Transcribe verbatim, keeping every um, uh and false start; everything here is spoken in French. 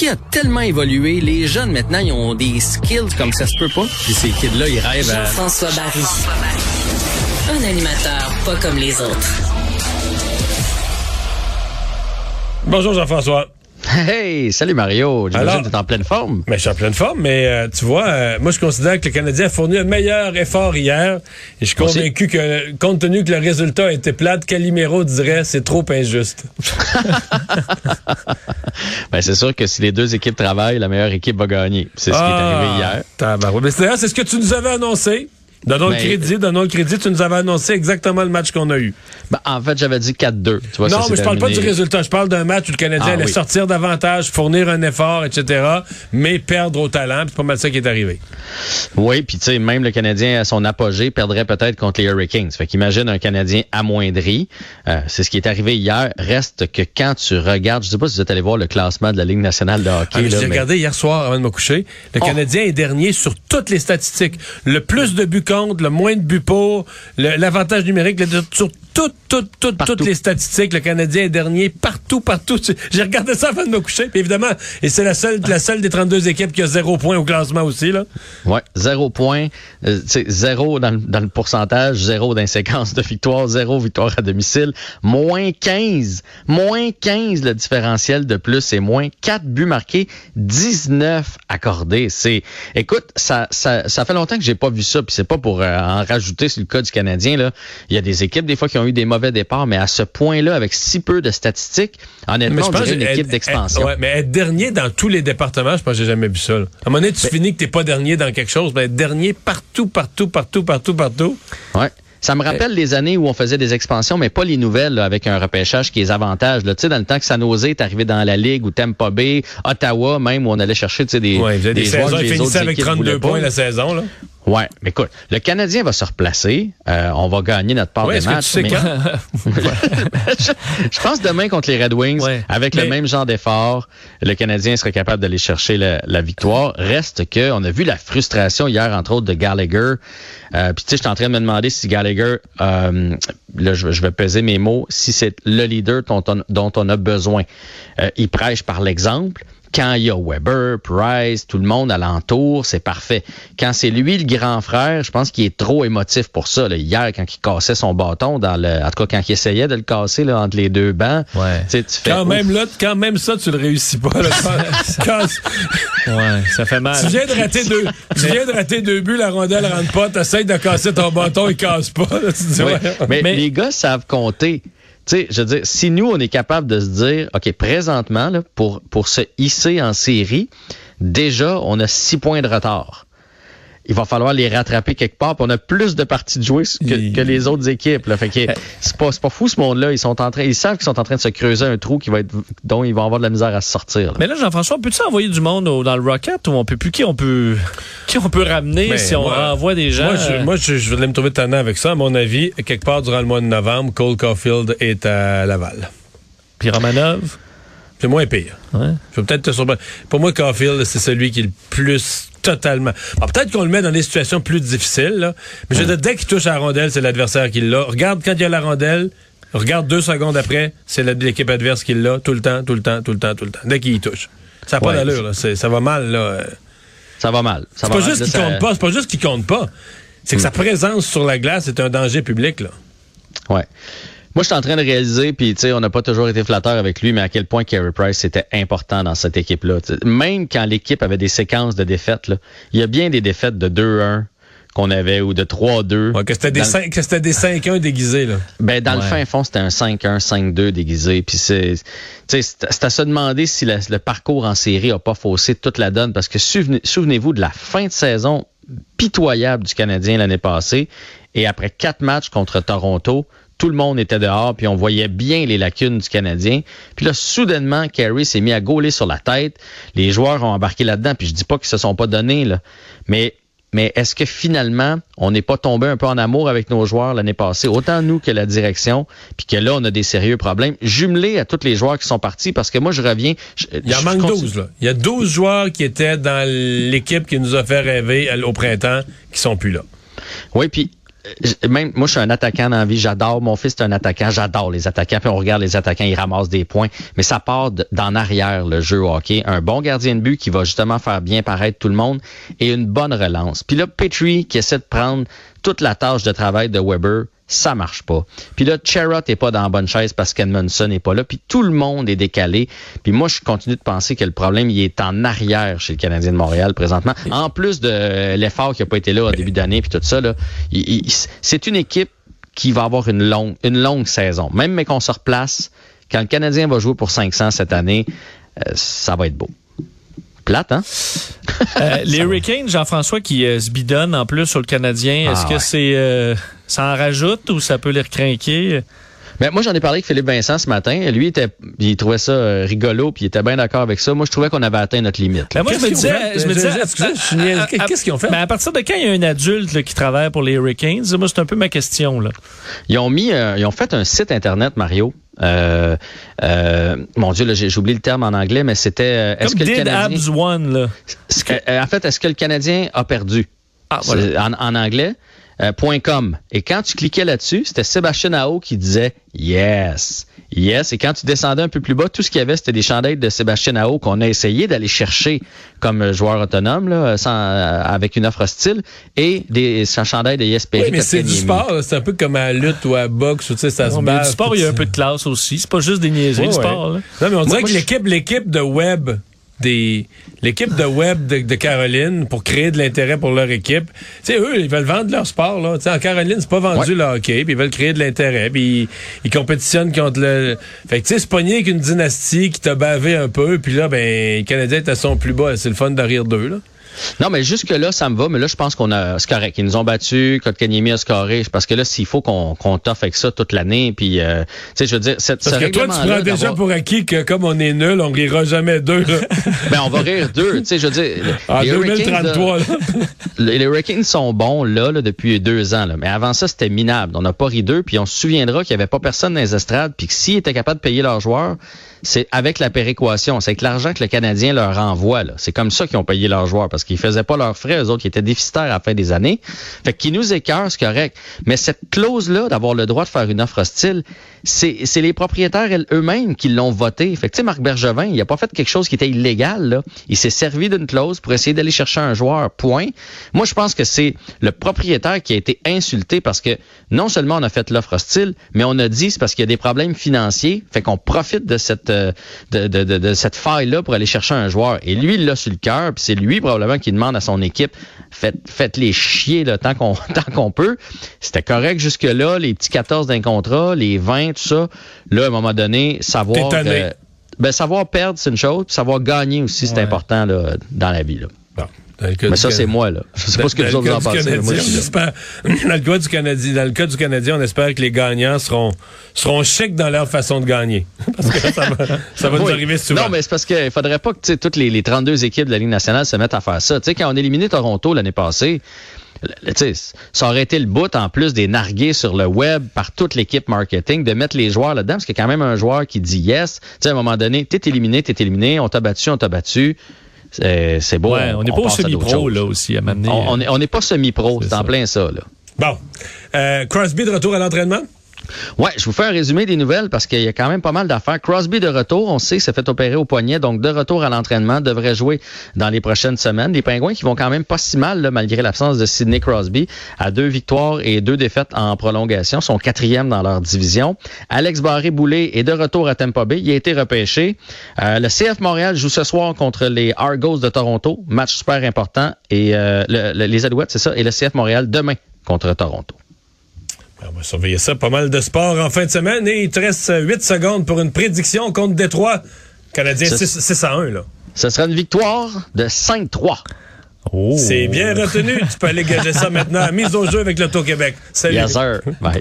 hockey a tellement évolué. Les jeunes, maintenant, ils ont des skills comme ça se peut pas. Puis ces kids-là, ils rêvent à... Jean-François Barry. Un animateur pas comme les autres. Bonjour Jean-François. Hey, salut Mario. J'imagine que tu es en pleine forme. Mais je suis en pleine forme, mais euh, tu vois, euh, moi je considère que le Canadien a fourni un meilleur effort hier. Et je suis convaincu que, compte tenu que le résultat était plate, Calimero dirait c'est trop injuste. Ben, c'est sûr que si les deux équipes travaillent, la meilleure équipe va gagner. C'est ah, ce qui est arrivé hier. Tabarou. Mais c'est ce que tu nous avais annoncé. Donnons le crédit, donnons le crédit. Tu nous avais annoncé exactement le match qu'on a eu. Ben, en fait, j'avais dit quatre deux. Tu vois, non, ça, mais je terminé. Parle pas du résultat. Je parle d'un match où le Canadien ah, allait oui. sortir davantage, fournir un effort, et cetera, mais perdre au talent. C'est pas mal ça qui est arrivé. Oui, puis tu sais, même le Canadien à son apogée perdrait peut-être contre les Hurricanes. Fait qu'imagine un Canadien amoindri. Euh, c'est ce qui est arrivé hier. Reste que quand tu regardes, je sais pas si vous êtes allé voir le classement de la Ligue nationale de hockey. Ah, mais là, j'ai mais... regardé hier soir avant de me coucher. Le oh. Canadien est dernier sur toutes les statistiques. Le plus de buts contre, le moins de buts pour, le, l'avantage numérique, le, sur toutes, toutes, toutes, toutes les statistiques, le Canadien est dernier, partout, partout. J'ai regardé ça avant de me coucher, puis évidemment, et c'est la seule, la seule des trente-deux équipes qui a zéro point au classement aussi, là. Ouais, zéro point, euh, c'est zéro dans, dans le pourcentage, zéro dans les séquences de victoire, zéro victoire à domicile, moins quinze, moins quinze le différentiel de plus et moins quatre buts marqués, dix-neuf accordés. C'est, écoute, ça, ça, ça fait longtemps que j'ai pas vu ça, puis c'est pas pour euh, en rajouter sur le cas du Canadien, là. Il y a des équipes, des fois, qui ont eu des mauvais départs, mais à ce point-là, avec si peu de statistiques, honnêtement, on dirait une équipe être, d'expansion. Être, ouais, mais être dernier dans tous les départements, je pense que j'ai jamais vu ça. Là. À un moment donné, tu mais, finis que t'es pas dernier dans quelque chose, mais être dernier partout, partout, partout, partout, partout. Ouais. Ça me rappelle les années où on faisait des expansions, mais pas les nouvelles, là, avec un repêchage qui est avantage. Tu sais, dans le temps que San Jose est arrivé dans la Ligue, ou Tampa Bay, Ottawa, même, où on allait chercher des, ouais, des, des saisons, joueurs. Ils finissaient avec trente-deux points pas. La saison, là. Ouais, mais écoute, le Canadien va se replacer. Euh, on va gagner notre part ouais, des matchs. Tu sais mais... je, je pense demain contre les Red Wings, ouais, avec mais... le même genre d'effort, le Canadien serait capable d'aller chercher la, la victoire. Reste que on a vu la frustration hier, entre autres, de Gallagher. Euh, Puis tu sais, je suis en train de me demander si Gallagher, euh, là, je, je vais peser mes mots, si c'est le leader dont on, dont on a besoin. Euh, il prêche par l'exemple. Quand il y a Weber, Price, tout le monde alentour, c'est parfait. Quand c'est lui le grand frère, je pense qu'il est trop émotif pour ça. Là. Hier, quand il cassait son bâton, dans le, en tout cas quand il essayait de le casser là, entre les deux bancs, ouais. tu fais quand ouf. Même là, quand même ça, tu le réussis pas. Là, quand... ouais, ça fait mal. Tu viens de rater deux, tu viens de rater deux buts, la rondelle rentre pas, t'essayes de casser ton bâton, il casse pas. Là, tu dis, ouais. Ouais. Mais, Mais les gars savent compter. Tu sais, je veux dire, si nous, on est capable de se dire, OK, présentement, là, pour, pour se hisser en série, déjà, on a six points de retard. Il va falloir les rattraper quelque part. Puis on a plus de parties de jouer que, que les autres équipes. Là. Fait que c'est pas, c'est pas fou ce monde-là. Ils sont en train, ils savent qu'ils sont en train de se creuser un trou qui va être, dont ils vont avoir de la misère à se sortir. Là. Mais là, Jean-François, peux-tu envoyer du monde au, dans le Rocket ou on peut plus qui on peut qui on peut ramener mais si on moi, envoie des gens? Moi, je, moi, je, je vais me trouver tannant avec ça. À mon avis, quelque part durant le mois de novembre, Cole Caufield est à Laval. Puis Romanov, c'est moins pire. Ouais. Je vais peut-être te surprendre. Pour moi, Caufield, c'est celui qui est le plus totalement. Alors, peut-être qu'on le met dans des situations plus difficiles, là. Mais je veux dire, dès qu'il touche à la rondelle, c'est l'adversaire qui l'a. Regarde quand il y a la rondelle, regarde deux secondes après, c'est l'équipe adverse qui l'a tout le temps, tout le temps, tout le temps, tout le temps. Dès qu'il y touche. Ça n'a pas ouais, d'allure, là. C'est, ça va mal, là. Ça va mal. Ça c'est, va pas mal. Là, ça... pas, c'est pas juste qu'il compte pas. C'est que mm. sa présence sur la glace est un danger public, là. Ouais. Moi, je suis en train de réaliser, puis tu sais, on n'a pas toujours été flatteur avec lui, mais à quel point Carey Price était important dans cette équipe-là. T'sais, même quand l'équipe avait des séquences de défaites, là, il y a bien des défaites de deux un qu'on avait ou de trois deux. Ouais, que c'était des, cinq, le... que c'était des cinq un déguisés, là. Ben, dans ouais. le fin fond, c'était un cinq un, cinq deux déguisé. Puis c'est, c'est, c'est à se demander si la, le parcours en série n'a pas faussé toute la donne, parce que souvenez, souvenez-vous de la fin de saison pitoyable du Canadien l'année passée, et après quatre matchs contre Toronto, tout le monde était dehors, puis on voyait bien les lacunes du Canadien. Puis là, soudainement, Carey s'est mis à gauler sur la tête. Les joueurs ont embarqué là-dedans, puis je dis pas qu'ils se sont pas donnés, là. Mais, mais est-ce que finalement, on n'est pas tombé un peu en amour avec nos joueurs l'année passée, autant nous que la direction, puis que là, on a des sérieux problèmes, jumelés à tous les joueurs qui sont partis, parce que moi, je reviens... Je, Il y en manque douze, là. Il y a douze joueurs qui étaient dans l'équipe qui nous a fait rêver au printemps, qui sont plus là. Oui, puis... même moi, je suis un attaquant dans la vie, j'adore, mon fils est un attaquant, j'adore les attaquants, puis on regarde les attaquants, ils ramassent des points, mais ça part d'en arrière, le jeu au hockey. Un bon gardien de but qui va justement faire bien paraître tout le monde et une bonne relance. Puis là, Petrie qui essaie de prendre toute la tâche de travail de Weber, ça marche pas. Puis là, Cherot n'est pas dans la bonne chaise parce qu'Edmondson n'est pas là. Puis tout le monde est décalé. Puis moi, je continue de penser que le problème, il est en arrière chez le Canadien de Montréal présentement. En plus de l'effort qui n'a pas été là au début d'année puis tout ça, là, il, il, c'est une équipe qui va avoir une longue, une longue saison. Même mais qu'on se replace, quand le Canadien va jouer pour cinq cents cette année, euh, ça va être beau. Plate, hein? euh, les Hurricanes, Jean-François, qui euh, se bidonnent en plus sur le Canadien, est-ce ah, que ouais. c'est... Euh... Ça en rajoute ou ça peut les recrinquer? Ben, moi, j'en ai parlé avec Philippe Vincent ce matin. Lui, il, était, il trouvait ça rigolo puis il était bien d'accord avec ça. Moi, je trouvais qu'on avait atteint notre limite. Ben moi, qu'est-ce je me disais... Je me disais excusez, qu'est-ce qu'ils ont fait? Mais ben, à partir de quand il y a un adulte là, qui travaille pour les Hurricanes? Moi, c'est un peu ma question. Là. Ils ont mis... Euh, ils ont fait un site Internet, Mario. Euh, euh, mon Dieu, là, j'ai, j'ai oublié le terme en anglais, mais c'était... Euh, est-ce Comme que did le Canadien, abs one, là. Que... Euh, en fait, est-ce que le Canadien a perdu? Ah, voilà. En, en anglais... Euh, point .com. Et quand tu cliquais là-dessus, c'était Sébastien Aho qui disait « Yes! Yes! » Et quand tu descendais un peu plus bas, tout ce qu'il y avait, c'était des chandelles de Sébastien Aho qu'on a essayé d'aller chercher comme joueur autonome, là, sans, euh, avec une offre hostile, et des chandelles de Yespéry. Oui, mais c'est du sport. Là. C'est un peu comme à la lutte ou à la boxe. Tu sais, ça non, se bat. Du sport, il y a un peu de classe aussi. C'est pas juste des niaiseries, ouais, du sport. Là. Non, mais on moi, dirait moi, que l'équipe, l'équipe de web... Des, l'équipe de web de, de Caroline pour créer de l'intérêt pour leur équipe. Tu sais, eux, ils veulent vendre leur sport, là. Tu sais, en Caroline, c'est pas vendu ouais. le hockey, puis ils veulent créer de l'intérêt, puis ils, ils compétitionnent contre le... Fait que, tu sais, c'est pogné avec une dynastie qui t'a bavé un peu, puis là, ben, les Canadiens étaient à son plus bas. C'est le fun de rire d'eux, là. Non, mais jusque-là, ça me va, mais là, je pense qu'on a... C'est correct. Ils nous ont battus, Kotkaniemi a scoré, parce que là, s'il faut qu'on, qu'on t'offre avec ça toute l'année, puis, euh, tu sais, je veux dire... Cette, parce ce que toi, tu prends déjà d'avoir... pour acquis que, comme on est nul, on rira jamais d'eux. Mais ben, on va rire d'eux, tu sais, je veux dire... En deux mille trente-trois, là, les Hurricanes sont bons, là, là, depuis deux ans, là, mais avant ça, c'était minable. On n'a pas ri d'eux, puis on se souviendra qu'il n'y avait pas personne dans les estrades, puis que s'ils étaient capables de payer leurs joueurs... C'est avec la péréquation, c'est avec l'argent que le Canadien leur envoie. Là. C'est comme ça qu'ils ont payé leurs joueurs, parce qu'ils faisaient pas leurs frais, eux autres, qui étaient déficitaires à la fin des années. Fait qu'ils nous écœurent, c'est correct. Mais cette clause-là, d'avoir le droit de faire une offre hostile, c'est, c'est les propriétaires eux-mêmes qui l'ont voté. Fait que, tu sais, Marc Bergevin, il a pas fait quelque chose qui était illégal. Là. Il s'est servi d'une clause pour essayer d'aller chercher un joueur, point. Moi, je pense que c'est le propriétaire qui a été insulté, parce que non seulement on a fait l'offre hostile, mais on a dit c'est parce qu'il y a des problèmes financiers, fait qu'on profite de cette De, de, de, de cette faille-là pour aller chercher un joueur. Et lui, il l'a sur le cœur, puis c'est lui probablement qui demande à son équipe faites, faites-les chier là, tant, qu'on, tant qu'on peut. C'était correct jusque-là, les petits quatorze d'un contrat, les vingt, tout ça. Là, à un moment donné, savoir euh, ben, savoir perdre, c'est une chose, puis savoir gagner aussi, c'est ouais. important là, dans la vie. Là. Bon. Mais ça, c'est moi, là. Je sais pas ce que vous autres en pensez. Dans le cas du Canadien, dans le cas du Canadien, on espère que les gagnants seront, seront chics dans leur façon de gagner. Parce que ça va, ça va oui. nous arriver souvent. Non, mais c'est parce qu'il faudrait pas que, tu sais, toutes les, les trente-deux équipes de la Ligue nationale se mettent à faire ça. Tu sais, quand on éliminait Toronto l'année passée, t'sais, ça aurait été le bout en plus des nargués sur le web par toute l'équipe marketing de mettre les joueurs là-dedans, parce qu'il y a quand même un joueur qui dit yes. Tu sais, à un moment donné, t'es éliminé, t'es éliminé, on t'a battu, on t'a battu. C'est, c'est beau. Ouais, on n'est pas au semi-pro, là, aussi, à m'amener. On n'est on pas semi-pro, c'est, c'est en plein ça, là. Bon. Euh, Crosby de retour à l'entraînement? Ouais, je vous fais un résumé des nouvelles parce qu'il y a quand même pas mal d'affaires. Crosby de retour, on sait, s'est fait opérer au poignet, donc de retour à l'entraînement, devrait jouer dans les prochaines semaines. Les Pingouins qui vont quand même pas si mal, là, malgré l'absence de Sidney Crosby, à deux victoires et deux défaites en prolongation, sont quatrième dans leur division. Alex Barré-Boulet est de retour à Tampa Bay, il a été repêché. Euh, le C F Montréal joue ce soir contre les Argos de Toronto, match super important, et euh, le, le, les Alouettes, c'est ça, et le C F Montréal demain contre Toronto. On va surveiller ça. Pas mal de sport en fin de semaine. Et il te reste huit secondes pour une prédiction contre Détroit. Canadien six à un, là. Ce sera une victoire de cinq à trois. Oh. C'est bien retenu. Tu peux aller gager ça maintenant. Mise au jeu avec l'Auto-Québec. Salut. Yes, sir. Bye.